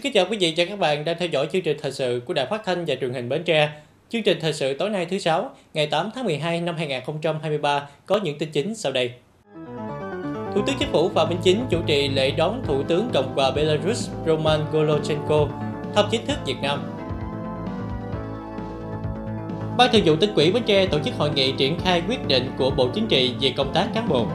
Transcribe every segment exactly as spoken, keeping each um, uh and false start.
Xin kính chào quý vị và các bạn đang theo dõi chương trình thời sự của Đài Phát thanh và Truyền hình Bến Tre. Chương trình thời sự tối nay thứ Sáu, ngày tám tháng mười hai năm hai nghìn không trăm hai mươi ba có những tin chính sau đây. Thủ tướng Chính phủ Phạm Minh Chính chủ trì lễ đón Thủ tướng Cộng hòa Belarus Roman Golovchenko thăm chính thức Việt Nam. Ban Thường vụ Tỉnh ủy Bến Tre tổ chức hội nghị triển khai quyết định của Bộ Chính trị về công tác cán bộ.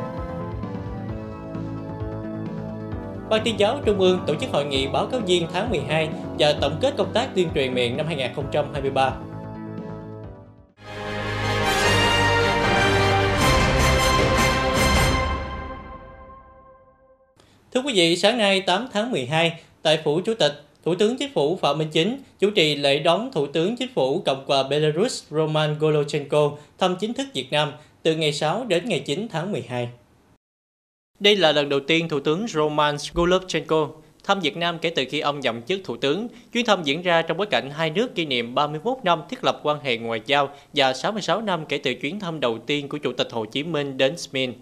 Ban Tuyên giáo Trung ương tổ chức hội nghị báo cáo viên tháng mười hai và tổng kết công tác tuyên truyền miệng năm hai nghìn không trăm hai mươi ba. Thưa quý vị, sáng nay tám tháng mười hai, tại Phủ Chủ tịch, Thủ tướng Chính phủ Phạm Minh Chính chủ trì lễ đón Thủ tướng Chính phủ Cộng hòa Belarus Roman Golovchenko thăm chính thức Việt Nam từ ngày sáu đến ngày chín tháng mười hai. Đây là lần đầu tiên Thủ tướng Roman Golovchenko thăm Việt Nam kể từ khi ông nhậm chức Thủ tướng. Chuyến thăm diễn ra trong bối cảnh hai nước kỷ niệm ba mươi mốt năm thiết lập quan hệ ngoại giao và sáu mươi sáu năm kể từ chuyến thăm đầu tiên của Chủ tịch Hồ Chí Minh đến Schmin.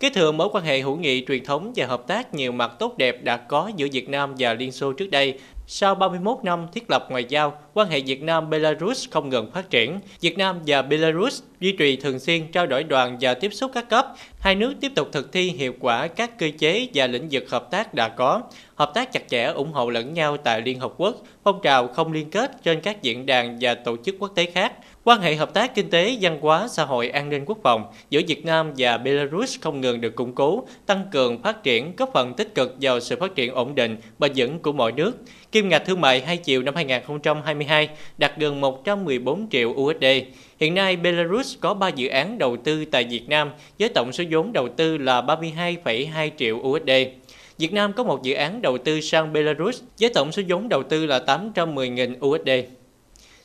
Kế thừa mối quan hệ hữu nghị truyền thống và hợp tác nhiều mặt tốt đẹp đã có giữa Việt Nam và Liên Xô trước đây, sau ba mươi mốt năm thiết lập ngoại giao, quan hệ Việt Nam-Belarus không ngừng phát triển. Việt Nam và Belarus duy trì thường xuyên trao đổi đoàn và tiếp xúc các cấp. Hai nước tiếp tục thực thi hiệu quả các cơ chế và lĩnh vực hợp tác đã có, hợp tác chặt chẽ ủng hộ lẫn nhau tại Liên Hợp Quốc, phong trào không liên kết trên các diễn đàn và tổ chức quốc tế khác. Quan hệ hợp tác kinh tế, văn hóa, xã hội, an ninh quốc phòng giữa Việt Nam và Belarus không ngừng được củng cố, tăng cường phát triển, góp phần tích cực vào sự phát triển ổn định, bền vững của mọi nước. Kim ngạch thương mại hai chiều năm hai nghìn không trăm hai mươi hai đạt gần một trăm mười bốn triệu u ét đê. Hiện nay, Belarus có ba dự án đầu tư tại Việt Nam với tổng số vốn đầu tư là ba mươi hai phẩy hai triệu u ét đê. Việt Nam có một dự án đầu tư sang Belarus với tổng số vốn đầu tư là tám trăm mười nghìn u ét đê.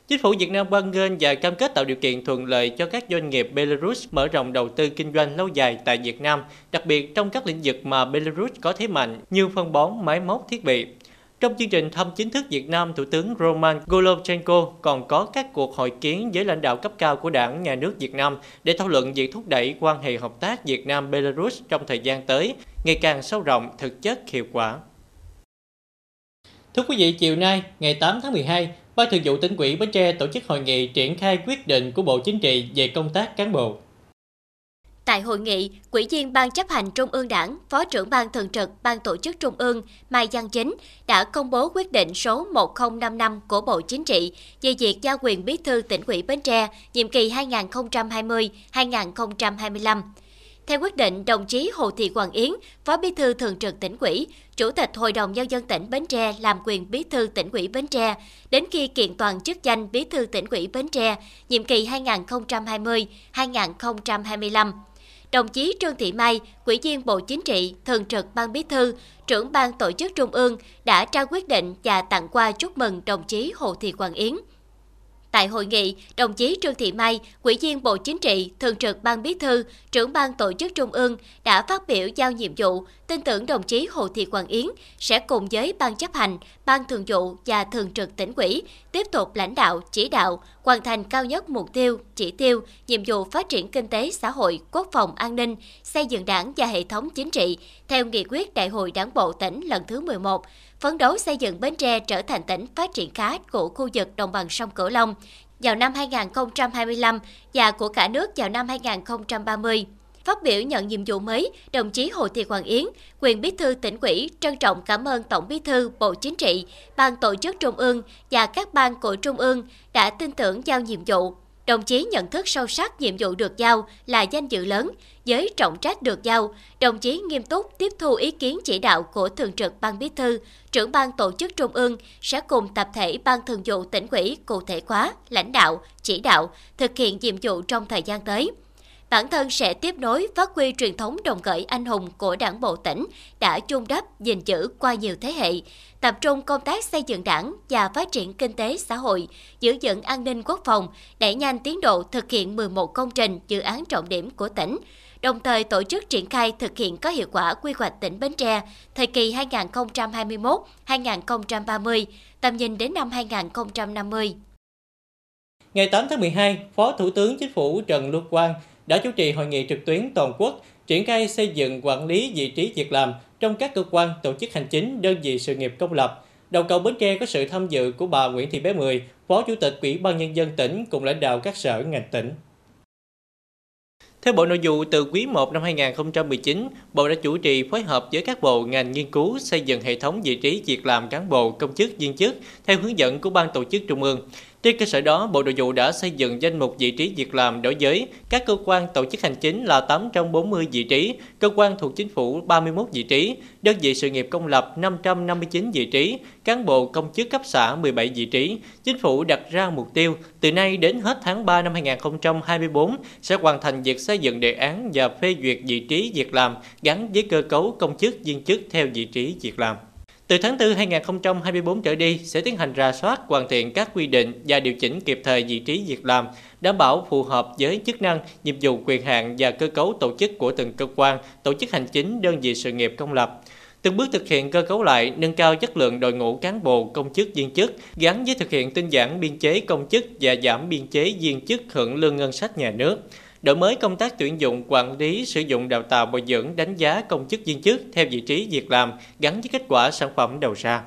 Chính phủ Việt Nam hoan nghênh và cam kết tạo điều kiện thuận lợi cho các doanh nghiệp Belarus mở rộng đầu tư kinh doanh lâu dài tại Việt Nam, đặc biệt trong các lĩnh vực mà Belarus có thế mạnh như phân bón, máy móc, thiết bị. Trong chương trình thăm chính thức Việt Nam, Thủ tướng Roman Golovchenko còn có các cuộc hội kiến với lãnh đạo cấp cao của Đảng, Nhà nước Việt Nam để thảo luận việc thúc đẩy quan hệ hợp tác Việt Nam-Belarus trong thời gian tới, ngày càng sâu rộng, thực chất, hiệu quả. Thưa quý vị, chiều nay, ngày tám tháng mười hai, Ban Thường vụ Tỉnh ủy Bến Tre tổ chức hội nghị triển khai quyết định của Bộ Chính trị về công tác cán bộ. Tại hội nghị, Ủy viên Ban Chấp hành Trung ương Đảng, Phó trưởng Ban Thường trực Ban Tổ chức Trung ương Mai Văn Chính đã công bố quyết định số một nghìn không năm năm của Bộ Chính trị về việc giao quyền Bí thư Tỉnh ủy Bến Tre nhiệm kỳ hai nghìn không trăm hai mươi đến hai nghìn không trăm hai mươi lăm. Theo quyết định, đồng chí Hồ Thị Quảng Yến, Phó Bí thư Thường trực Tỉnh ủy, Chủ tịch Hội đồng Nhân dân tỉnh Bến Tre làm quyền Bí thư Tỉnh ủy Bến Tre đến khi kiện toàn chức danh Bí thư Tỉnh ủy Bến Tre nhiệm kỳ hai nghìn không trăm hai mươi đến hai nghìn không trăm hai mươi lăm. Đồng chí Trương Thị Mai, Ủy viên Bộ Chính trị, Thường trực Ban Bí thư, trưởng Ban Tổ chức Trung ương đã trao quyết định và tặng quà chúc mừng đồng chí Hồ Thị Quảng Yến. Tại hội nghị, đồng chí Trương Thị Mai, Ủy viên Bộ Chính trị, Thường trực Ban Bí thư, trưởng Ban Tổ chức Trung ương đã phát biểu giao nhiệm vụ, tin tưởng đồng chí Hồ Thị Quảng Yến sẽ cùng với Ban Chấp hành, Ban Thường vụ và Thường trực Tỉnh ủy tiếp tục lãnh đạo, chỉ đạo, hoàn thành cao nhất mục tiêu, chỉ tiêu, nhiệm vụ phát triển kinh tế xã hội, quốc phòng an ninh, xây dựng Đảng và hệ thống chính trị theo nghị quyết Đại hội Đảng bộ tỉnh lần thứ mười một, phấn đấu xây dựng Bến Tre trở thành tỉnh phát triển khá của khu vực đồng bằng sông Cửu Long vào năm hai nghìn không trăm hai mươi lăm và của cả nước vào năm hai nghìn không trăm ba mươi. Phát biểu nhận nhiệm vụ mới, đồng chí Hồ Thị Quảng Yến, quyền Bí thư Tỉnh ủy trân trọng cảm ơn Tổng Bí thư, Bộ Chính trị, Ban Tổ chức Trung ương và các ban của Trung ương đã tin tưởng giao nhiệm vụ. Đồng chí nhận thức sâu sắc nhiệm vụ được giao là danh dự lớn, với trọng trách được giao, đồng chí nghiêm túc tiếp thu ý kiến chỉ đạo của Thường trực Ban Bí thư, trưởng Ban Tổ chức Trung ương sẽ cùng tập thể Ban Thường vụ Tỉnh ủy cụ thể hóa, lãnh đạo, chỉ đạo, thực hiện nhiệm vụ trong thời gian tới. Bản thân sẽ tiếp nối phát huy truyền thống đồng khởi anh hùng của Đảng bộ tỉnh đã chôn đắp, gìn giữ qua nhiều thế hệ, tập trung công tác xây dựng Đảng và phát triển kinh tế xã hội, giữ vững an ninh quốc phòng, đẩy nhanh tiến độ thực hiện mười một công trình dự án trọng điểm của tỉnh, đồng thời tổ chức triển khai thực hiện có hiệu quả quy hoạch tỉnh Bến Tre thời kỳ hai nghìn không trăm hai mươi mốt đến hai nghìn không trăm ba mươi, tầm nhìn đến năm hai nghìn không trăm năm mươi. Ngày tám tháng mười hai, Phó Thủ tướng Chính phủ Trần Lưu Quang đã chủ trì hội nghị trực tuyến toàn quốc triển khai xây dựng quản lý vị trí việc làm trong các cơ quan, tổ chức hành chính, đơn vị sự nghiệp công lập. Đầu cầu Bến Tre có sự tham dự của bà Nguyễn Thị Bé Mười, Phó Chủ tịch Ủy ban Nhân dân tỉnh cùng lãnh đạo các sở ngành tỉnh. Theo Bộ Nội vụ, từ quý một năm hai nghìn không trăm mười chín, Bộ đã chủ trì phối hợp với các bộ ngành nghiên cứu xây dựng hệ thống vị trí việc làm cán bộ, công chức, viên chức theo hướng dẫn của Ban Tổ chức Trung ương. Trên cơ sở đó, Bộ Nội vụ đã xây dựng danh mục vị trí việc làm đối với các cơ quan tổ chức hành chính là tám trăm bốn mươi vị trí, cơ quan thuộc chính phủ ba mươi mốt vị trí, đơn vị sự nghiệp công lập năm trăm năm mươi chín vị trí, cán bộ công chức cấp xã mười bảy vị trí. Chính phủ đặt ra mục tiêu từ nay đến hết tháng ba năm hai nghìn không trăm hai mươi tư sẽ hoàn thành việc xây dựng đề án và phê duyệt vị trí việc làm gắn với cơ cấu công chức viên chức theo vị trí việc làm. Từ tháng tư năm hai nghìn không trăm hai mươi tư trở đi, sẽ tiến hành rà soát, hoàn thiện các quy định và điều chỉnh kịp thời vị trí việc làm, đảm bảo phù hợp với chức năng, nhiệm vụ, quyền hạn và cơ cấu tổ chức của từng cơ quan, tổ chức hành chính, đơn vị sự nghiệp công lập. Từng bước thực hiện cơ cấu lại, nâng cao chất lượng đội ngũ cán bộ, công chức, viên chức, gắn với thực hiện tinh giản biên chế công chức và giảm biên chế viên chức hưởng lương ngân sách nhà nước. Đổi mới công tác tuyển dụng, quản lý, sử dụng, đào tạo, bồi dưỡng, đánh giá công chức viên chức theo vị trí việc làm gắn với kết quả sản phẩm đầu ra.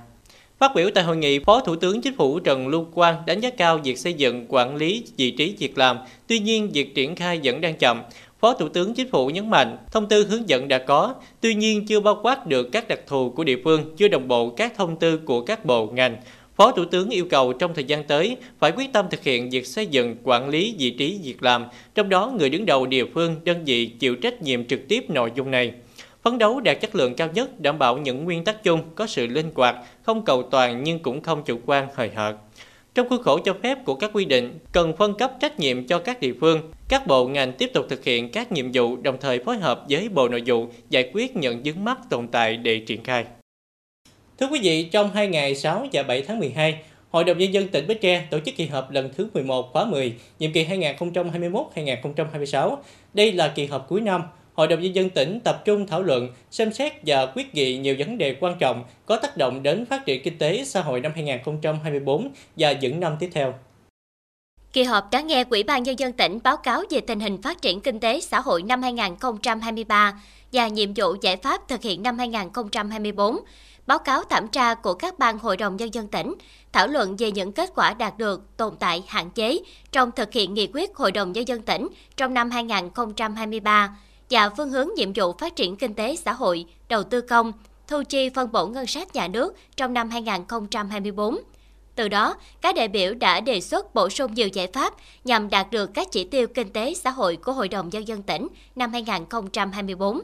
Phát biểu tại hội nghị, Phó Thủ tướng Chính phủ Trần Lưu Quang đánh giá cao việc xây dựng, quản lý vị trí việc làm, tuy nhiên việc triển khai vẫn đang chậm. Phó Thủ tướng Chính phủ nhấn mạnh, thông tư hướng dẫn đã có, tuy nhiên chưa bao quát được các đặc thù của địa phương, chưa đồng bộ các thông tư của các bộ ngành. Phó Thủ tướng yêu cầu trong thời gian tới phải quyết tâm thực hiện việc xây dựng, quản lý vị trí việc làm, trong đó người đứng đầu địa phương, đơn vị chịu trách nhiệm trực tiếp nội dung này. Phấn đấu đạt chất lượng cao nhất, đảm bảo những nguyên tắc chung, có sự linh hoạt, không cầu toàn nhưng cũng không chủ quan hời hợt. Trong khuôn khổ cho phép của các quy định, cần phân cấp trách nhiệm cho các địa phương, các bộ ngành tiếp tục thực hiện các nhiệm vụ, đồng thời phối hợp với Bộ Nội vụ giải quyết những vướng mắc tồn tại để triển khai. Thưa quý vị, trong hai ngày sáu và bảy tháng mười hai, Hội đồng Nhân dân tỉnh Bến Tre tổ chức kỳ họp lần thứ mười một khóa mười, nhiệm kỳ hai nghìn không trăm hai mươi mốt đến hai nghìn không trăm hai mươi sáu. Đây là kỳ họp cuối năm. Hội đồng Nhân dân tỉnh tập trung thảo luận, xem xét và quyết nghị nhiều vấn đề quan trọng có tác động đến phát triển kinh tế xã hội năm hai nghìn không trăm hai mươi tư và những năm tiếp theo. Kỳ họp đã nghe Ủy ban Nhân dân tỉnh báo cáo về tình hình phát triển kinh tế xã hội năm hai nghìn không trăm hai mươi ba và nhiệm vụ giải pháp thực hiện năm hai nghìn không trăm hai mươi tư. Báo cáo thẩm tra của các ban Hội đồng Nhân dân tỉnh, thảo luận về những kết quả đạt được, tồn tại, hạn chế trong thực hiện nghị quyết Hội đồng Nhân dân tỉnh trong năm hai nghìn không trăm hai mươi ba và phương hướng nhiệm vụ phát triển kinh tế xã hội, đầu tư công, thu chi phân bổ ngân sách nhà nước trong năm hai nghìn không trăm hai mươi tư. Từ đó, các đại biểu đã đề xuất bổ sung nhiều giải pháp nhằm đạt được các chỉ tiêu kinh tế xã hội của Hội đồng Nhân dân tỉnh năm hai nghìn không trăm hai mươi tư.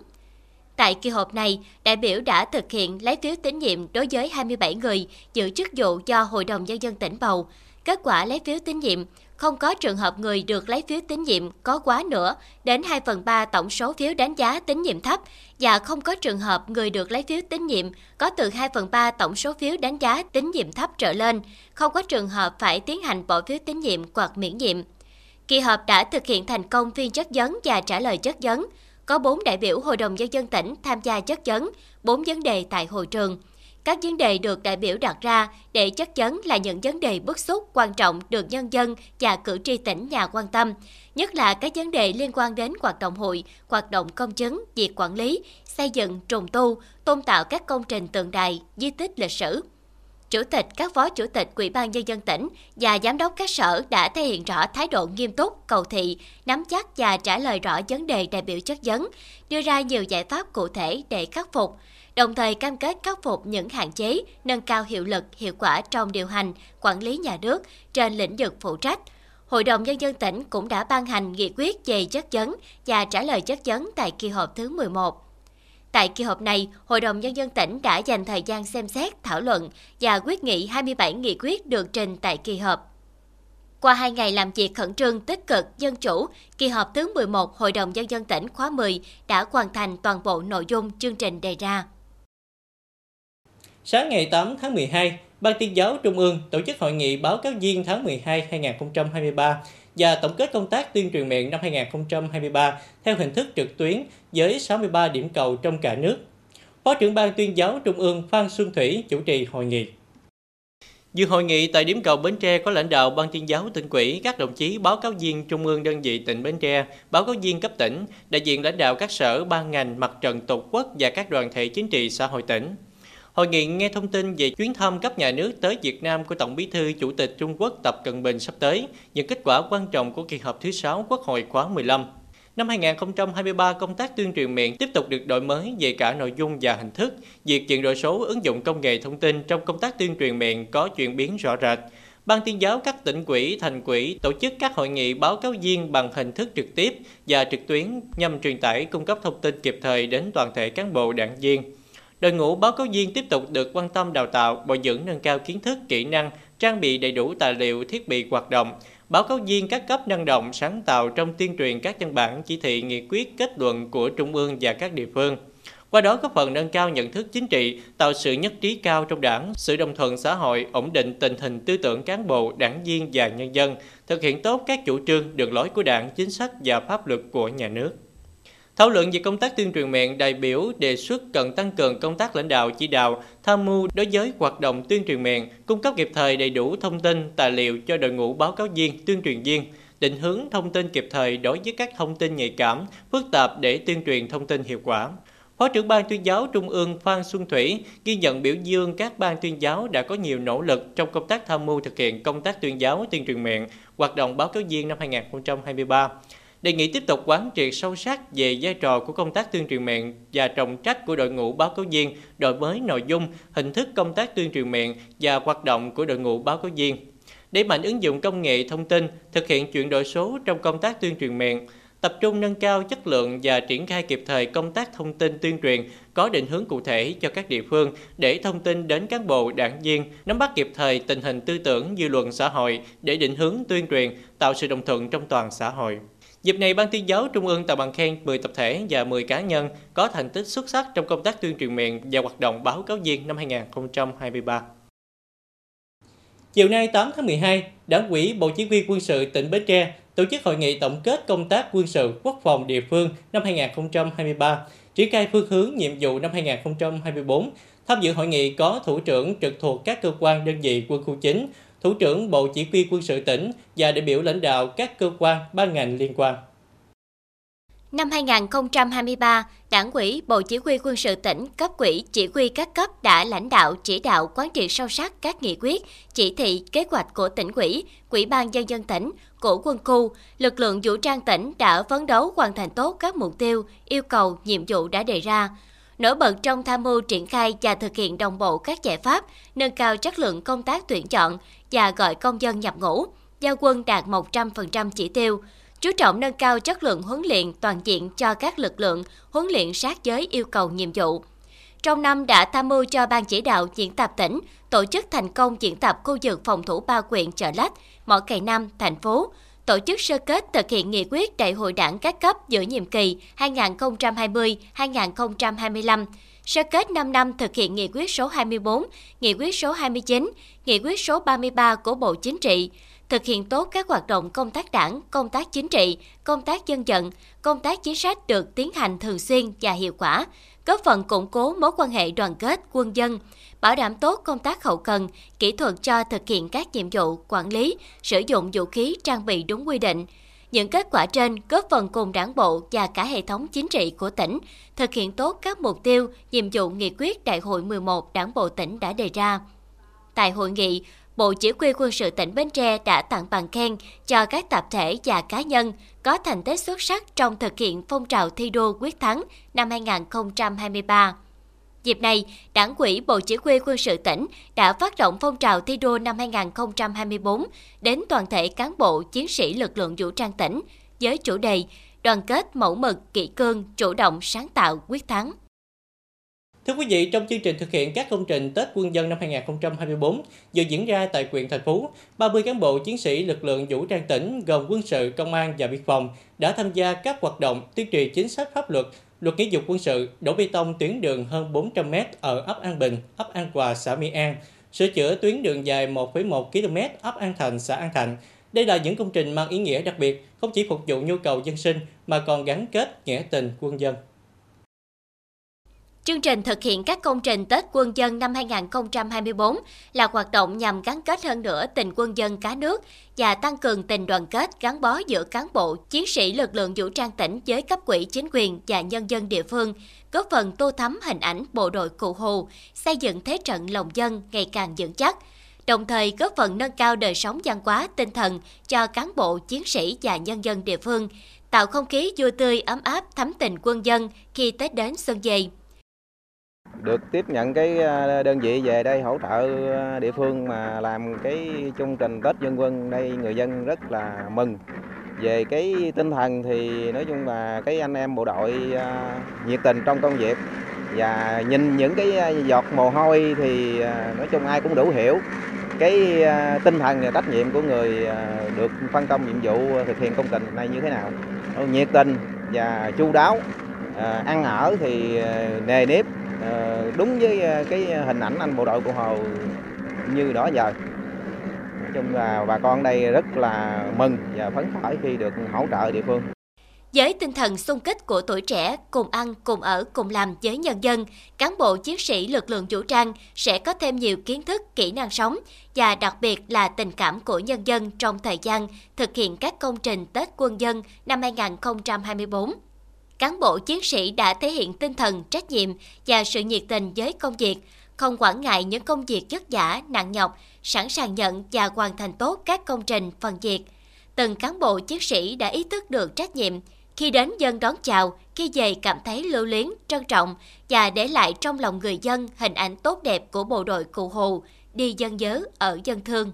Tại kỳ họp này, đại biểu đã thực hiện lấy phiếu tín nhiệm đối với hai mươi bảy người giữ chức vụ do Hội đồng Nhân dân tỉnh bầu. Kết quả lấy phiếu tín nhiệm, không có trường hợp người được lấy phiếu tín nhiệm có quá nửa đến hai phần ba tổng số phiếu đánh giá tín nhiệm thấp và không có trường hợp người được lấy phiếu tín nhiệm có từ hai phần ba tổng số phiếu đánh giá tín nhiệm thấp trở lên, không có trường hợp phải tiến hành bỏ phiếu tín nhiệm hoặc miễn nhiệm. Kỳ họp đã thực hiện thành công phiên chất vấn và trả lời chất vấn. Có bốn đại biểu Hội đồng Nhân dân tỉnh tham gia chất vấn, bốn vấn đề tại hội trường. Các vấn đề được đại biểu đặt ra để chất vấn là những vấn đề bức xúc, quan trọng được nhân dân và cử tri tỉnh nhà quan tâm, nhất là các vấn đề liên quan đến hoạt động hội, hoạt động công chứng, việc quản lý, xây dựng, trùng tu, tôn tạo các công trình tượng đài, di tích lịch sử. Chủ tịch, các phó chủ tịch Ủy ban Nhân dân tỉnh và giám đốc các sở đã thể hiện rõ thái độ nghiêm túc, cầu thị, nắm chắc và trả lời rõ vấn đề đại biểu chất vấn, đưa ra nhiều giải pháp cụ thể để khắc phục, đồng thời cam kết khắc phục những hạn chế, nâng cao hiệu lực, hiệu quả trong điều hành, quản lý nhà nước trên lĩnh vực phụ trách. Hội đồng Nhân dân tỉnh cũng đã ban hành nghị quyết về chất vấn và trả lời chất vấn tại kỳ họp thứ mười một. Tại kỳ họp này, Hội đồng Nhân dân tỉnh đã dành thời gian xem xét, thảo luận và quyết nghị hai mươi bảy nghị quyết được trình tại kỳ họp. Qua hai ngày làm việc khẩn trương, tích cực, dân chủ, kỳ họp thứ mười một Hội đồng Nhân dân tỉnh khóa mười đã hoàn thành toàn bộ nội dung chương trình đề ra. Sáng ngày tám tháng mười hai, Ban Tuyên giáo Trung ương tổ chức hội nghị báo cáo viên tháng mười hai năm hai nghìn không trăm hai mươi ba và tổng kết công tác tuyên truyền miệng năm hai nghìn không trăm hai mươi ba theo hình thức trực tuyến với sáu mươi ba điểm cầu trong cả nước. Phó trưởng Ban Tuyên giáo Trung ương Phan Xuân Thủy chủ trì hội nghị. Dự hội nghị tại điểm cầu Bến Tre có lãnh đạo Ban Tuyên giáo tỉnh ủy, các đồng chí báo cáo viên Trung ương đơn vị tỉnh Bến Tre, báo cáo viên cấp tỉnh, đại diện lãnh đạo các sở, ban ngành, mặt trận Tổ quốc và các đoàn thể chính trị xã hội tỉnh. Hội nghị nghe thông tin về chuyến thăm cấp nhà nước tới Việt Nam của Tổng Bí thư Chủ tịch Trung Quốc Tập Cận Bình sắp tới, những kết quả quan trọng của kỳ họp thứ sáu Quốc hội khóa mười lăm. Năm hai nghìn không trăm hai mươi ba, công tác tuyên truyền miệng tiếp tục được đổi mới về cả nội dung và hình thức. Việc chuyển đổi số, ứng dụng công nghệ thông tin trong công tác tuyên truyền miệng có chuyển biến rõ rệt. Ban tuyên giáo các tỉnh ủy, thành ủy tổ chức các hội nghị báo cáo viên bằng hình thức trực tiếp và trực tuyến nhằm truyền tải, cung cấp thông tin kịp thời đến toàn thể cán bộ đảng viên. Đội ngũ báo cáo viên tiếp tục được quan tâm đào tạo, bồi dưỡng nâng cao kiến thức, kỹ năng, trang bị đầy đủ tài liệu, thiết bị hoạt động. Báo cáo viên các cấp năng động, sáng tạo trong tuyên truyền các văn bản, chỉ thị, nghị quyết, kết luận của Trung ương và các địa phương. Qua đó góp phần nâng cao nhận thức chính trị, tạo sự nhất trí cao trong đảng, sự đồng thuận xã hội, ổn định tình hình tư tưởng cán bộ, đảng viên và nhân dân, thực hiện tốt các chủ trương, đường lối của đảng, chính sách và pháp luật của nhà nước. Thảo luận về công tác tuyên truyền miệng, đại biểu đề xuất cần tăng cường công tác lãnh đạo, chỉ đạo, tham mưu đối với hoạt động tuyên truyền miệng, cung cấp kịp thời đầy đủ thông tin, tài liệu cho đội ngũ báo cáo viên, tuyên truyền viên, định hướng thông tin kịp thời đối với các thông tin nhạy cảm, phức tạp để tuyên truyền thông tin hiệu quả. Phó trưởng Ban tuyên giáo Trung ương Phan Xuân Thủy ghi nhận, biểu dương các ban tuyên giáo đã có nhiều nỗ lực trong công tác tham mưu thực hiện công tác tuyên giáo, tuyên truyền miệng, hoạt động báo cáo viên năm hai nghìn không trăm hai mươi ba. Đề nghị tiếp tục quán triệt sâu sắc về vai trò của công tác tuyên truyền miệng và trọng trách của đội ngũ báo cáo viên, đổi mới nội dung, hình thức công tác tuyên truyền miệng và hoạt động của đội ngũ báo cáo viên. Đẩy mạnh ứng dụng công nghệ thông tin, thực hiện chuyển đổi số trong công tác tuyên truyền miệng, tập trung nâng cao chất lượng và triển khai kịp thời công tác thông tin tuyên truyền, có định hướng cụ thể cho các địa phương để thông tin đến cán bộ, đảng viên, nắm bắt kịp thời tình hình tư tưởng, dư luận xã hội để định hướng tuyên truyền, tạo sự đồng thuận trong toàn xã hội. Dịp này, Ban tuyên giáo Trung ương tặng bằng khen mười tập thể và mười cá nhân có thành tích xuất sắc trong công tác tuyên truyền miệng và hoạt động báo cáo viên năm hai nghìn không trăm hai mươi ba. Chiều nay tám tháng mười hai, Đảng ủy Bộ Chỉ huy Quân sự tỉnh Bến Tre tổ chức hội nghị tổng kết công tác quân sự quốc phòng địa phương năm hai nghìn không trăm hai mươi ba, triển khai phương hướng nhiệm vụ năm hai nghìn không trăm hai mươi bốn. Tham dự hội nghị có thủ trưởng trực thuộc các cơ quan đơn vị quân khu chính, thủ trưởng Bộ Chỉ huy Quân sự tỉnh và đại biểu lãnh đạo các cơ quan ban ngành liên quan. Năm hai nghìn không trăm hai mươi ba, Đảng ủy Bộ Chỉ huy Quân sự tỉnh, cấp ủy chỉ huy các cấp đã lãnh đạo chỉ đạo quán triệt sâu sắc các nghị quyết, chỉ thị, kế hoạch của tỉnh ủy, Ủy ban nhân dân tỉnh, của quân khu, lực lượng vũ trang tỉnh đã phấn đấu hoàn thành tốt các mục tiêu, yêu cầu, nhiệm vụ đã đề ra. Nổi bật trong tham mưu triển khai và thực hiện đồng bộ các giải pháp, nâng cao chất lượng công tác tuyển chọn và gọi công dân nhập ngũ, giao quân đạt một trăm phần trăm chỉ tiêu, chú trọng nâng cao chất lượng huấn luyện toàn diện cho các lực lượng, huấn luyện sát với yêu cầu nhiệm vụ. Trong năm đã tham mưu cho Ban chỉ đạo diễn tập tỉnh tổ chức thành công diễn tập khu vực phòng thủ ba huyện Chợ Lách, Mỏ Cày Nam, thành phố, tổ chức sơ kết thực hiện nghị quyết Đại hội Đảng các cấp giữa nhiệm kỳ hai nghìn không trăm hai mươi đến hai nghìn không trăm hai mươi lăm, sơ kết năm năm thực hiện nghị quyết số hai mươi bốn, nghị quyết số hai mươi chín, nghị quyết số ba mươi ba của Bộ Chính trị, thực hiện tốt các hoạt động công tác đảng, công tác chính trị, công tác dân vận, công tác chính sách được tiến hành thường xuyên và hiệu quả, góp phần củng cố mối quan hệ đoàn kết quân dân, bảo đảm tốt công tác hậu cần, kỹ thuật cho thực hiện các nhiệm vụ, quản lý, sử dụng vũ khí, trang bị đúng quy định. Những kết quả trên góp phần cùng Đảng bộ và cả hệ thống chính trị của tỉnh thực hiện tốt các mục tiêu, nhiệm vụ nghị quyết Đại hội mười một Đảng bộ tỉnh đã đề ra. Tại hội nghị, Bộ Chỉ huy Quân sự tỉnh Bến Tre đã tặng bằng khen cho các tập thể và cá nhân có thành tích xuất sắc trong thực hiện phong trào thi đua quyết thắng năm hai nghìn không trăm hai mươi ba. Dịp này, Đảng ủy Bộ Chỉ huy Quân sự tỉnh đã phát động phong trào thi đua năm hai nghìn không trăm hai mươi bốn đến toàn thể cán bộ, chiến sĩ lực lượng vũ trang tỉnh với chủ đề đoàn kết, mẫu mực, kỷ cương, chủ động, sáng tạo, quyết thắng. Thưa quý vị, trong chương trình thực hiện các công trình Tết Quân dân năm hai nghìn không trăm hai mươi bốn vừa diễn ra tại huyện Thạnh Phú, ba mươi cán bộ chiến sĩ lực lượng vũ trang tỉnh gồm quân sự, công an và biên phòng đã tham gia các hoạt động tuyên truyền chính sách pháp luật, luật nghĩa vụ quân sự, đổ bê tông tuyến đường hơn bốn trăm mét ở ấp An Bình, ấp An Hòa, xã Mỹ An, sửa chữa tuyến đường dài một phẩy một ki lô mét ấp An Thành, xã An Thạnh. Đây là những công trình mang ý nghĩa đặc biệt, không chỉ phục vụ nhu cầu dân sinh mà còn gắn kết nghĩa tình quân dân. Chương trình thực hiện các công trình Tết Quân dân năm hai nghìn không trăm hai mươi tư là hoạt động nhằm gắn kết hơn nữa tình quân dân cả nước và tăng cường tình đoàn kết gắn bó giữa cán bộ, chiến sĩ lực lượng vũ trang tỉnh với cấp ủy chính quyền và nhân dân địa phương, góp phần tô thắm hình ảnh bộ đội Cụ Hồ, xây dựng thế trận lòng dân ngày càng vững chắc, đồng thời góp phần nâng cao đời sống văn hóa tinh thần cho cán bộ, chiến sĩ và nhân dân địa phương, tạo không khí vui tươi, ấm áp, thắm tình quân dân khi Tết đến xuân về. Được tiếp nhận cái đơn vị về đây hỗ trợ địa phương mà làm cái chương trình Tết Dân Quân đây, người dân rất là mừng. Về cái tinh thần thì nói chung là cái anh em bộ đội nhiệt tình trong công việc, và nhìn những cái giọt mồ hôi thì nói chung ai cũng đủ hiểu cái tinh thần và trách nhiệm của người được phân công nhiệm vụ thực hiện công trình này như thế nào. Nhiệt tình và chu đáo, ăn ở thì nề nếp, đúng với cái hình ảnh anh bộ đội Cụ Hồ như đó giờ. Nói chung là bà con đây rất là mừng và phấn khởi khi được hỗ trợ địa phương. Với tinh thần xung kích của tuổi trẻ, cùng ăn, cùng ở, cùng làm với nhân dân, cán bộ chiến sĩ lực lượng vũ trang sẽ có thêm nhiều kiến thức, kỹ năng sống và đặc biệt là tình cảm của nhân dân trong thời gian thực hiện các công trình Tết Quân dân năm hai nghìn không trăm hai mươi tư. Cán bộ chiến sĩ đã thể hiện tinh thần, trách nhiệm và sự nhiệt tình với công việc, không quản ngại những công việc vất vả, nặng nhọc, sẵn sàng nhận và hoàn thành tốt các công trình, phần việc. Từng cán bộ chiến sĩ đã ý thức được trách nhiệm, khi đến dân đón chào, khi về cảm thấy lưu luyến, trân trọng và để lại trong lòng người dân hình ảnh tốt đẹp của bộ đội Cụ Hồ, đi dân nhớ ở dân thương.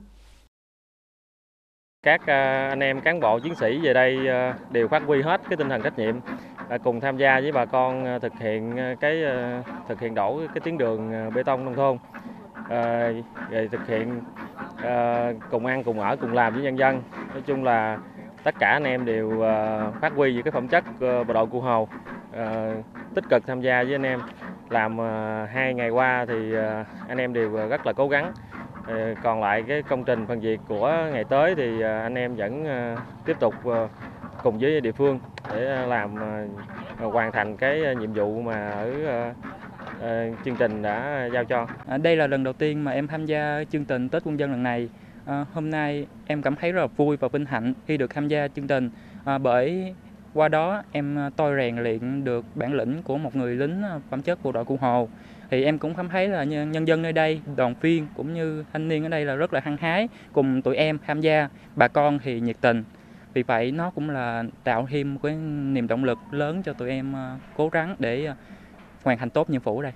Các anh em cán bộ chiến sĩ về đây đều phát huy hết cái tinh thần trách nhiệm, cùng tham gia với bà con thực hiện cái thực hiện đổ cái tuyến đường bê tông nông thôn, rồi thực hiện cùng ăn cùng ở cùng làm với nhân dân. Nói chung là tất cả anh em đều phát huy những cái phẩm chất bộ đội Cụ Hồ, tích cực tham gia với anh em. Làm hai ngày qua thì anh em đều rất là cố gắng. Còn lại cái công trình phần việc của ngày tới thì anh em vẫn tiếp tục cùng với địa phương để làm hoàn thành cái nhiệm vụ mà ở chương trình đã giao cho. Đây là lần đầu tiên mà em tham gia chương trình Tết Quân dân lần này. À, hôm nay em cảm thấy rất là vui và vinh hạnh khi được tham gia chương trình, à, bởi qua đó em tôi rèn luyện được bản lĩnh của một người lính phẩm chất bộ đội Cụ Hồ. Thì em cũng cảm thấy là nhân dân nơi đây, đoàn viên cũng như thanh niên ở đây là rất là hăng hái cùng tụi em tham gia, bà con thì nhiệt tình. Vì vậy nó cũng là tạo thêm cái niềm động lực lớn cho tụi em cố gắng để hoàn thành tốt nhiệm vụ ở đây.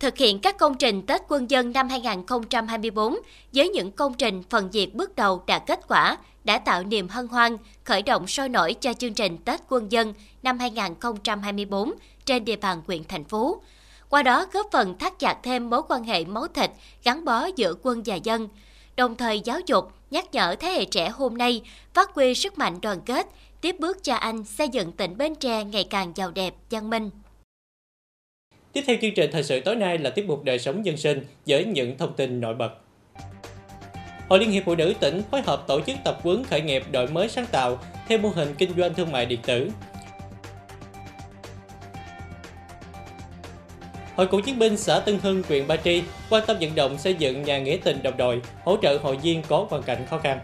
Thực hiện các công trình Tết Quân dân năm hai nghìn không trăm hai mươi tư với những công trình phần việc bước đầu đạt kết quả đã tạo niềm hân hoan, khởi động sôi nổi cho chương trình Tết Quân dân năm hai nghìn không trăm hai mươi tư trên địa bàn huyện, thành phố. Qua đó góp phần thắt chặt thêm mối quan hệ máu thịt gắn bó giữa quân và dân, đồng thời giáo dục, nhắc nhở thế hệ trẻ hôm nay phát huy sức mạnh đoàn kết, tiếp bước cha anh xây dựng tỉnh Bến Tre ngày càng giàu đẹp, văn minh. Tiếp theo chương trình thời sự tối nay là tiết mục đời sống dân sinh với những thông tin nổi bật. Hội Liên hiệp Phụ nữ tỉnh phối hợp tổ chức tập huấn khởi nghiệp đổi mới sáng tạo theo mô hình kinh doanh thương mại điện tử. Hội Cựu chiến binh xã Tân Hưng, huyện Ba Tri quan tâm vận động xây dựng nhà nghĩa tình đồng đội, hỗ trợ hội viên có hoàn cảnh khó khăn.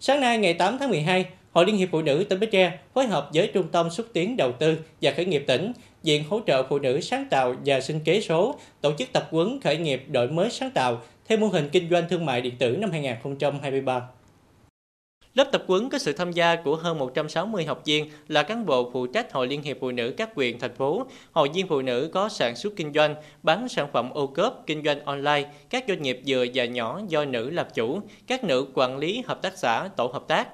Sáng nay ngày tám tháng mười hai, Hội Liên hiệp Phụ nữ tỉnh Bến Tre phối hợp với Trung tâm xúc tiến đầu tư và khởi nghiệp tỉnh, Viện hỗ trợ phụ nữ sáng tạo và sinh kế số tổ chức tập huấn khởi nghiệp đổi mới sáng tạo theo mô hình kinh doanh thương mại điện tử năm hai nghìn không trăm hai mươi ba. Lớp tập huấn có sự tham gia của hơn một trăm sáu mươi học viên là cán bộ phụ trách Hội Liên hiệp Phụ nữ các huyện, thành phố, hội viên phụ nữ có sản xuất kinh doanh, bán sản phẩm ô cốp, kinh doanh online, các doanh nghiệp vừa và nhỏ do nữ làm chủ, các nữ quản lý hợp tác xã, tổ hợp tác.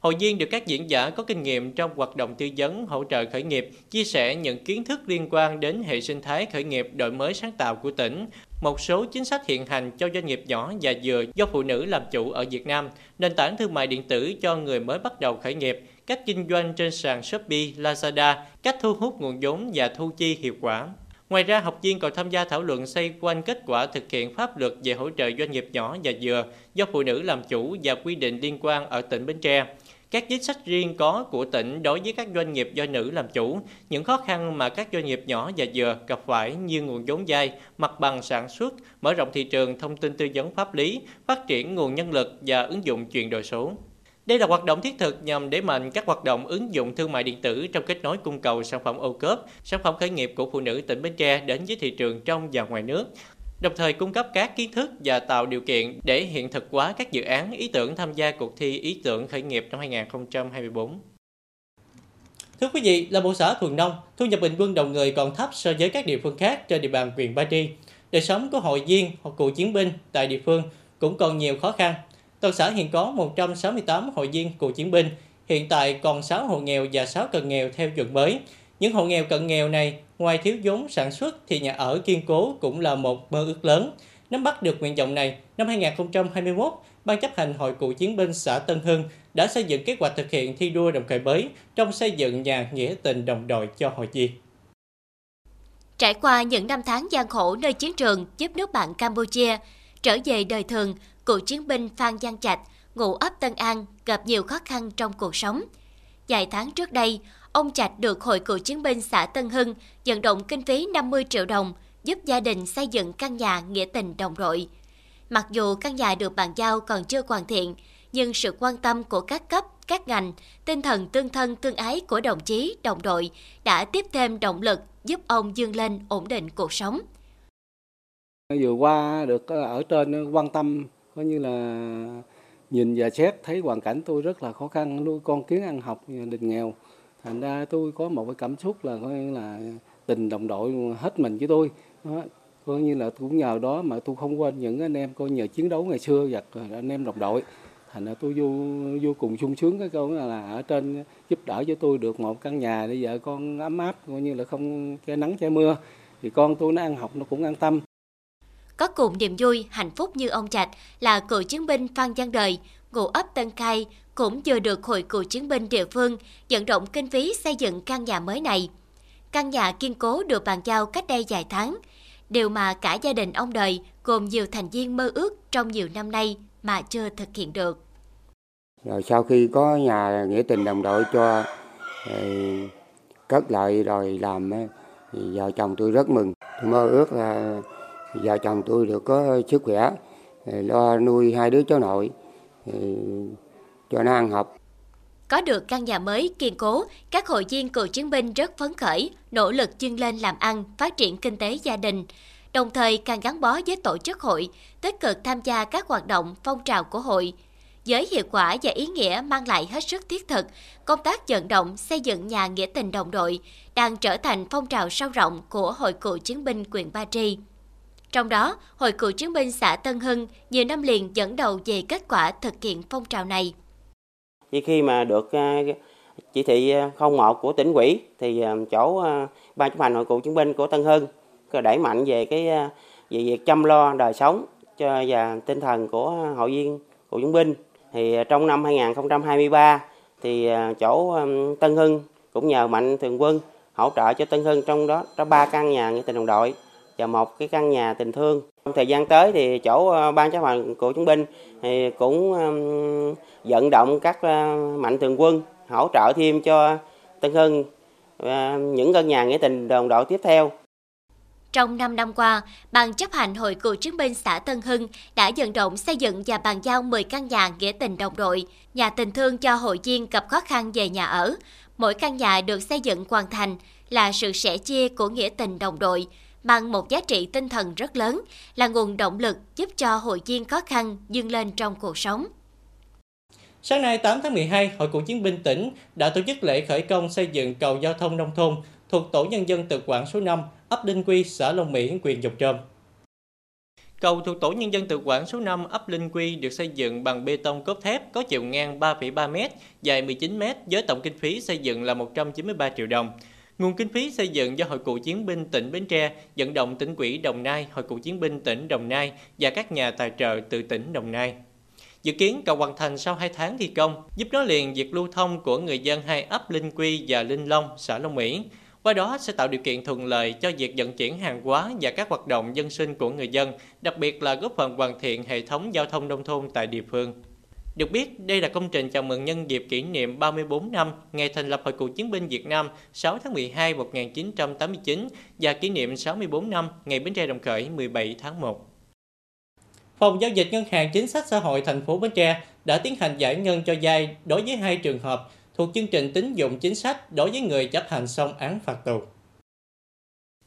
Hội viên được các diễn giả có kinh nghiệm trong hoạt động tư vấn, hỗ trợ khởi nghiệp, chia sẻ những kiến thức liên quan đến hệ sinh thái khởi nghiệp đổi mới sáng tạo của tỉnh, một số chính sách hiện hành cho doanh nghiệp nhỏ và vừa do phụ nữ làm chủ ở Việt Nam, nền tảng thương mại điện tử cho người mới bắt đầu khởi nghiệp, cách kinh doanh trên sàn Shopee, Lazada, cách thu hút nguồn vốn và thu chi hiệu quả. Ngoài ra, học viên còn tham gia thảo luận xoay quanh kết quả thực hiện pháp luật về hỗ trợ doanh nghiệp nhỏ và vừa do phụ nữ làm chủ và quy định liên quan ở tỉnh Bến Tre, các chính sách riêng có của tỉnh đối với các doanh nghiệp do nữ làm chủ, những khó khăn mà các doanh nghiệp nhỏ và vừa gặp phải như nguồn vốn vay, mặt bằng sản xuất, mở rộng thị trường, thông tin tư vấn pháp lý, phát triển nguồn nhân lực và ứng dụng chuyển đổi số. Đây là hoạt động thiết thực nhằm đẩy mạnh các hoạt động ứng dụng thương mại điện tử trong kết nối cung cầu sản phẩm ô cốp, sản phẩm khởi nghiệp của phụ nữ tỉnh Bến Tre đến với thị trường trong và ngoài nước, đồng thời cung cấp các kiến thức và tạo điều kiện để hiện thực hóa các dự án ý tưởng tham gia cuộc thi ý tưởng khởi nghiệp năm hai nghìn không trăm hai mươi tư. Thưa quý vị, là một xã thuần nông, thu nhập bình quân đầu người còn thấp so với các địa phương khác trên địa bàn huyện Ba Tri. Đời sống của hội viên hoặc cựu chiến binh tại địa phương cũng còn nhiều khó khăn. Toàn xã hiện có một trăm sáu mươi tám hội viên cựu chiến binh, hiện tại còn sáu hộ nghèo và sáu cận nghèo theo chuẩn mới. Những hộ nghèo cận nghèo này, ngoài thiếu vốn sản xuất thì nhà ở kiên cố cũng là một mơ ước lớn. Nắm bắt được nguyện vọng này, năm hai nghìn không trăm hai mươi mốt, Ban chấp hành Hội Cựu Chiến binh xã Tân Hưng đã xây dựng kế hoạch thực hiện thi đua đồng khởi mới trong xây dựng nhà nghĩa tình đồng đội cho hội viên. Trải qua những năm tháng gian khổ nơi chiến trường giúp nước bạn Campuchia, trở về đời thường, cựu chiến binh Phan Giang Chạch, ngụ ấp Tân An, gặp nhiều khó khăn trong cuộc sống. Vài tháng trước đây, ông Chạch được Hội Cựu Chiến binh xã Tân Hưng vận động kinh phí năm mươi triệu đồng giúp gia đình xây dựng căn nhà nghĩa tình đồng đội. Mặc dù căn nhà được bàn giao còn chưa hoàn thiện, nhưng sự quan tâm của các cấp, các ngành, tinh thần tương thân tương ái của đồng chí, đồng đội đã tiếp thêm động lực giúp ông vươn lên ổn định cuộc sống. Vừa qua được ở trên quan tâm, coi như là nhìn và xét thấy hoàn cảnh tôi rất là khó khăn, nuôi con kiến ăn học, đình nghèo. Thành ra tôi có một cái cảm xúc là coi như là tình đồng đội hết mình với tôi. Đó, coi như là cũng nhờ đó mà tôi không quên những anh em coi nhờ chiến đấu ngày xưa và anh em đồng đội. Thành ra tôi vô vô cùng sung sướng cái câu là, là ở trên giúp đỡ cho tôi được một căn nhà để vợ con ấm áp, coi như là không che nắng che mưa. Thì con tôi nó ăn học nó cũng an tâm. Có cùng niềm vui, hạnh phúc như ông Chạch là cựu chiến binh Phan Giang Đời, ngụ ấp Tân Khai, cũng vừa được Hội Cựu Chiến binh địa phương vận động kinh phí xây dựng căn nhà mới này. Căn nhà kiên cố được bàn giao cách đây vài tháng, điều mà cả gia đình ông Đời gồm nhiều thành viên mơ ước trong nhiều năm nay mà chưa thực hiện được. Rồi sau khi có nhà nghĩa tình đồng đội cho cất lại rồi làm, vợ chồng tôi rất mừng. Tôi mơ ước là vợ chồng tôi được có sức khỏe, lo nuôi hai đứa cháu nội, cho nó ăn học. Có được căn nhà mới kiên cố, các hội viên cựu chiến binh rất phấn khởi, nỗ lực vươn lên làm ăn, phát triển kinh tế gia đình. Đồng thời càng gắn bó với tổ chức hội, tích cực tham gia các hoạt động, phong trào của hội. Với hiệu quả và ý nghĩa mang lại hết sức thiết thực, công tác vận động xây dựng nhà nghĩa tình đồng đội đang trở thành phong trào sâu rộng của Hội Cựu Chiến binh huyện Ba Tri. Trong đó, Hội Cựu Chiến binh xã Tân Hưng nhiều năm liền dẫn đầu về kết quả thực hiện phong trào này. Chỉ khi mà được chỉ thị không một của tỉnh ủy thì chỗ Ban chấp hành Hội Cựu Chiến binh của Tân Hưng đẩy mạnh về cái về việc chăm lo đời sống cho và tinh thần của hội viên cựu chiến binh. Thì trong năm hai nghìn không trăm hai mươi ba thì chỗ Tân Hưng cũng nhờ mạnh thường quân hỗ trợ cho Tân Hưng, trong đó có ba căn nhà nghĩa tình đồng đội và một cái căn nhà tình thương. Trong thời gian tới thì chỗ Ban chấp hành cựu chiến binh thì cũng vận động các mạnh thường quân hỗ trợ thêm cho Tân Hưng những căn nhà nghĩa tình đồng đội tiếp theo. Trong năm năm qua, Ban chấp hành Hội Cựu Chiến binh xã Tân Hưng đã vận động xây dựng và bàn giao mười căn nhà nghĩa tình đồng đội, nhà tình thương cho hội viên gặp khó khăn về nhà ở. Mỗi căn nhà được xây dựng hoàn thành là sự sẻ chia của nghĩa tình đồng đội, mang một giá trị tinh thần rất lớn, là nguồn động lực giúp cho hội viên khó khăn vươn lên trong cuộc sống. Sáng nay tám tháng mười hai, Hội Cựu Chiến binh tỉnh đã tổ chức lễ khởi công xây dựng cầu giao thông nông thôn thuộc tổ nhân dân tự quản số năm, ấp Linh Quy, xã Long Mỹ, huyện Giọc Trôm. Cầu thuộc tổ nhân dân tự quản số năm, ấp Linh Quy được xây dựng bằng bê tông cốt thép, có chiều ngang ba phẩy ba mét, dài mười chín mét, với tổng kinh phí xây dựng là một trăm chín mươi ba triệu đồng. Nguồn kinh phí xây dựng do Hội Cựu Chiến binh tỉnh Bến Tre vận động tỉnh ủy Đồng Nai, Hội Cựu Chiến binh tỉnh Đồng Nai và các nhà tài trợ từ tỉnh Đồng Nai. Dự kiến cầu hoàn thành sau hai tháng thi công, giúp nối liền việc lưu thông của người dân hai ấp Linh Quy và Linh Long, xã Long Mỹ. Qua đó sẽ tạo điều kiện thuận lợi cho việc vận chuyển hàng hóa và các hoạt động dân sinh của người dân, đặc biệt là góp phần hoàn thiện hệ thống giao thông nông thôn tại địa phương. Được biết, đây là công trình chào mừng nhân dịp kỷ niệm ba mươi tư năm ngày thành lập Hội Cựu chiến binh Việt Nam sáu tháng mười hai năm một nghìn chín trăm tám mươi chín và kỷ niệm sáu mươi tư năm ngày Bến Tre đồng khởi mười bảy tháng một. Phòng giao dịch Ngân hàng Chính sách Xã hội thành phố Bến Tre đã tiến hành giải ngân cho vay đối với hai trường hợp thuộc chương trình tín dụng chính sách đối với người chấp hành xong án phạt tù.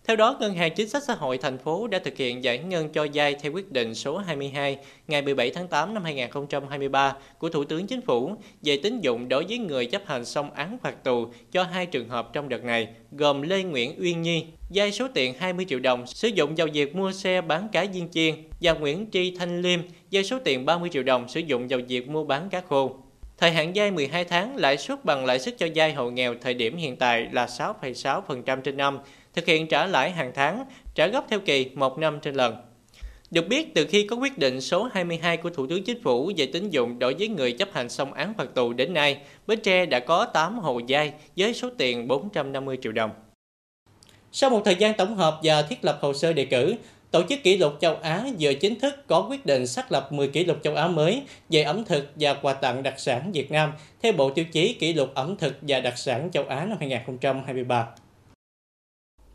Theo đó, Ngân hàng Chính sách Xã hội thành phố đã thực hiện giải ngân cho vay theo quyết định số hai mươi hai ngày mười bảy tháng tám năm hai nghìn không trăm hai mươi ba của Thủ tướng Chính phủ về tín dụng đối với người chấp hành xong án phạt tù cho hai trường hợp trong đợt này, gồm Lê Nguyễn Uyên Nhi, vay số tiền hai mươi triệu đồng sử dụng vào việc mua xe bán cá viên chiên, và Nguyễn Tri Thanh Liêm, vay số tiền ba mươi triệu đồng sử dụng vào việc mua bán cá khô. Thời hạn vay mười hai tháng, lãi suất bằng lãi suất cho vay hộ nghèo thời điểm hiện tại là sáu phẩy sáu phần trăm trên năm, thực hiện trả lãi hàng tháng, trả gốc theo kỳ một năm trên lần. Được biết, từ khi có quyết định số hai mươi hai của Thủ tướng Chính phủ về tín dụng đối với người chấp hành xong án phạt tù đến nay, Bến Tre đã có tám hộ vay với số tiền bốn trăm năm mươi triệu đồng. Sau một thời gian tổng hợp và thiết lập hồ sơ đề cử, Tổ chức Kỷ lục châu Á vừa chính thức có quyết định xác lập mười kỷ lục châu Á mới về ẩm thực và quà tặng đặc sản Việt Nam theo bộ tiêu chí kỷ lục ẩm thực và đặc sản châu Á năm hai nghìn không trăm hai mươi ba.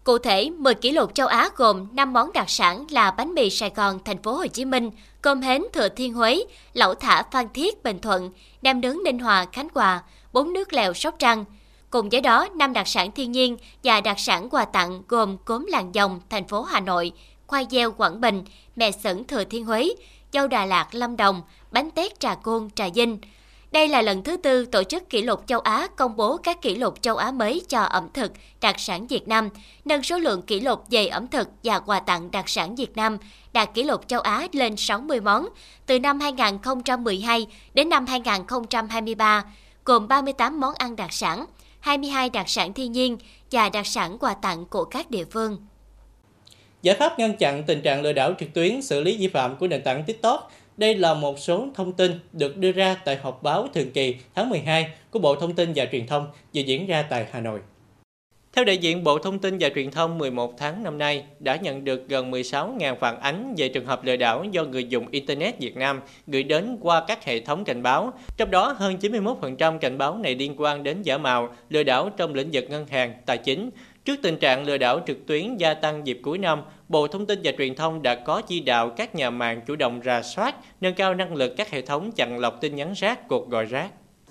Cụ thể, mười kỷ lục châu Á gồm năm món đặc sản là bánh mì Sài Gòn, thành phố Hồ Chí Minh, cơm hến Thừa Thiên Huế, lẩu thả Phan Thiết, Bình Thuận, nem nướng Ninh Hòa, Khánh Hòa, bún nước lèo Sóc Trăng. Cùng với đó, năm đặc sản thiên nhiên và đặc sản quà tặng gồm cốm làng dòng, thành phố Hà Nội, khoai gieo Quảng Bình, mè sửng Thừa Thiên Huế, dâu Đà Lạt, Lâm Đồng, bánh tét Trà Côn, Trà Vinh. Đây là lần thứ tư Tổ chức Kỷ lục châu Á công bố các kỷ lục châu Á mới cho ẩm thực, đặc sản Việt Nam, nâng số lượng kỷ lục về ẩm thực và quà tặng đặc sản Việt Nam đạt kỷ lục châu Á lên sáu mươi món từ năm hai nghìn không trăm mười hai đến năm hai nghìn không trăm hai mươi ba, gồm ba mươi tám món ăn đặc sản, hai mươi hai đặc sản thiên nhiên và đặc sản quà tặng của các địa phương. Giải pháp ngăn chặn tình trạng lừa đảo trực tuyến, xử lý vi phạm của nền tảng TikTok. Đây là một số thông tin được đưa ra tại họp báo thường kỳ tháng mười hai của Bộ Thông tin và Truyền thông vừa diễn ra tại Hà Nội. Theo đại diện Bộ Thông tin và Truyền thông, mười một tháng năm nay đã nhận được gần mười sáu nghìn phản ánh về trường hợp lừa đảo do người dùng Internet Việt Nam gửi đến qua các hệ thống cảnh báo. Trong đó, hơn chín mươi mốt phần trăm cảnh báo này liên quan đến giả mạo, lừa đảo trong lĩnh vực ngân hàng, tài chính. Trước tình trạng lừa đảo trực tuyến gia tăng dịp cuối năm, Bộ Thông tin và Truyền thông đã có chỉ đạo các nhà mạng chủ động rà soát, nâng cao năng lực các hệ thống chặn lọc tin nhắn rác, cuộc gọi rác.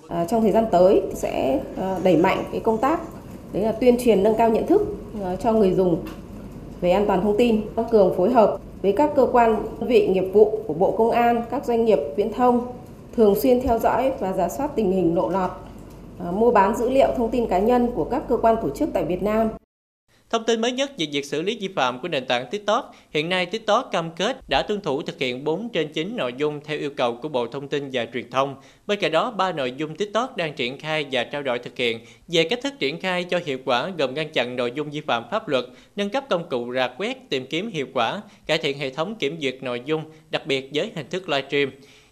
À, trong thời gian tới sẽ đẩy mạnh cái công tác đấy là tuyên truyền nâng cao nhận thức cho người dùng về an toàn thông tin, tăng cường phối hợp với các cơ quan đơn vị nghiệp vụ của Bộ Công an, các doanh nghiệp viễn thông thường xuyên theo dõi và rà soát tình hình lộ lọt mua bán dữ liệu thông tin cá nhân của các cơ quan tổ chức tại Việt Nam. Thông tin mới nhất về việc xử lý vi phạm của nền tảng TikTok, hiện nay TikTok cam kết đã tuân thủ thực hiện bốn trên chín nội dung theo yêu cầu của Bộ Thông tin và Truyền thông. Bên cạnh đó, ba nội dung TikTok đang triển khai và trao đổi thực hiện về cách thức triển khai cho hiệu quả gồm ngăn chặn nội dung vi phạm pháp luật, nâng cấp công cụ rà quét, tìm kiếm hiệu quả, cải thiện hệ thống kiểm duyệt nội dung, đặc biệt với hình thức live stream.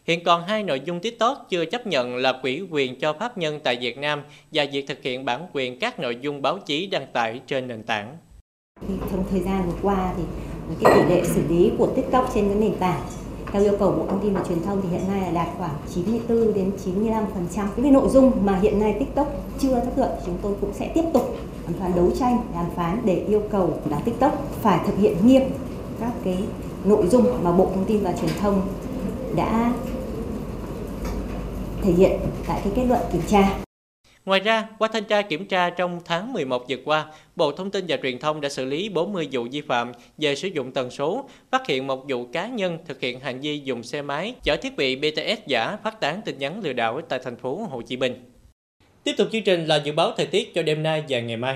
Hiện còn hai nội dung TikTok chưa chấp nhận là ủy quyền cho pháp nhân tại Việt Nam và việc thực hiện bản quyền các nội dung báo chí đăng tải trên nền tảng. Trong thời gian vừa qua thì cái tỷ lệ xử lý của TikTok trên cái nền tảng theo yêu cầu Bộ Thông tin và Truyền thông thì hiện nay là đạt khoảng chín mươi tư đến chín mươi lăm phần trăm. Những nội dung mà hiện nay TikTok chưa thực hiện, chúng tôi cũng sẽ tiếp tục đấu tranh, đàm phán để yêu cầu là TikTok phải thực hiện nghiêm các cái nội dung mà Bộ Thông tin và Truyền thông đã thể hiện tại cái kết luận kiểm tra. Ngoài ra, qua thanh tra kiểm tra trong tháng mười một vừa qua, Bộ Thông tin và Truyền thông đã xử lý bốn mươi vụ vi phạm về sử dụng tần số, phát hiện một vụ cá nhân thực hiện hành vi dùng xe máy chở thiết bị bê tê ét giả phát tán tin nhắn lừa đảo tại thành phố Hồ Chí Minh. Tiếp tục chương trình là dự báo thời tiết cho đêm nay và ngày mai.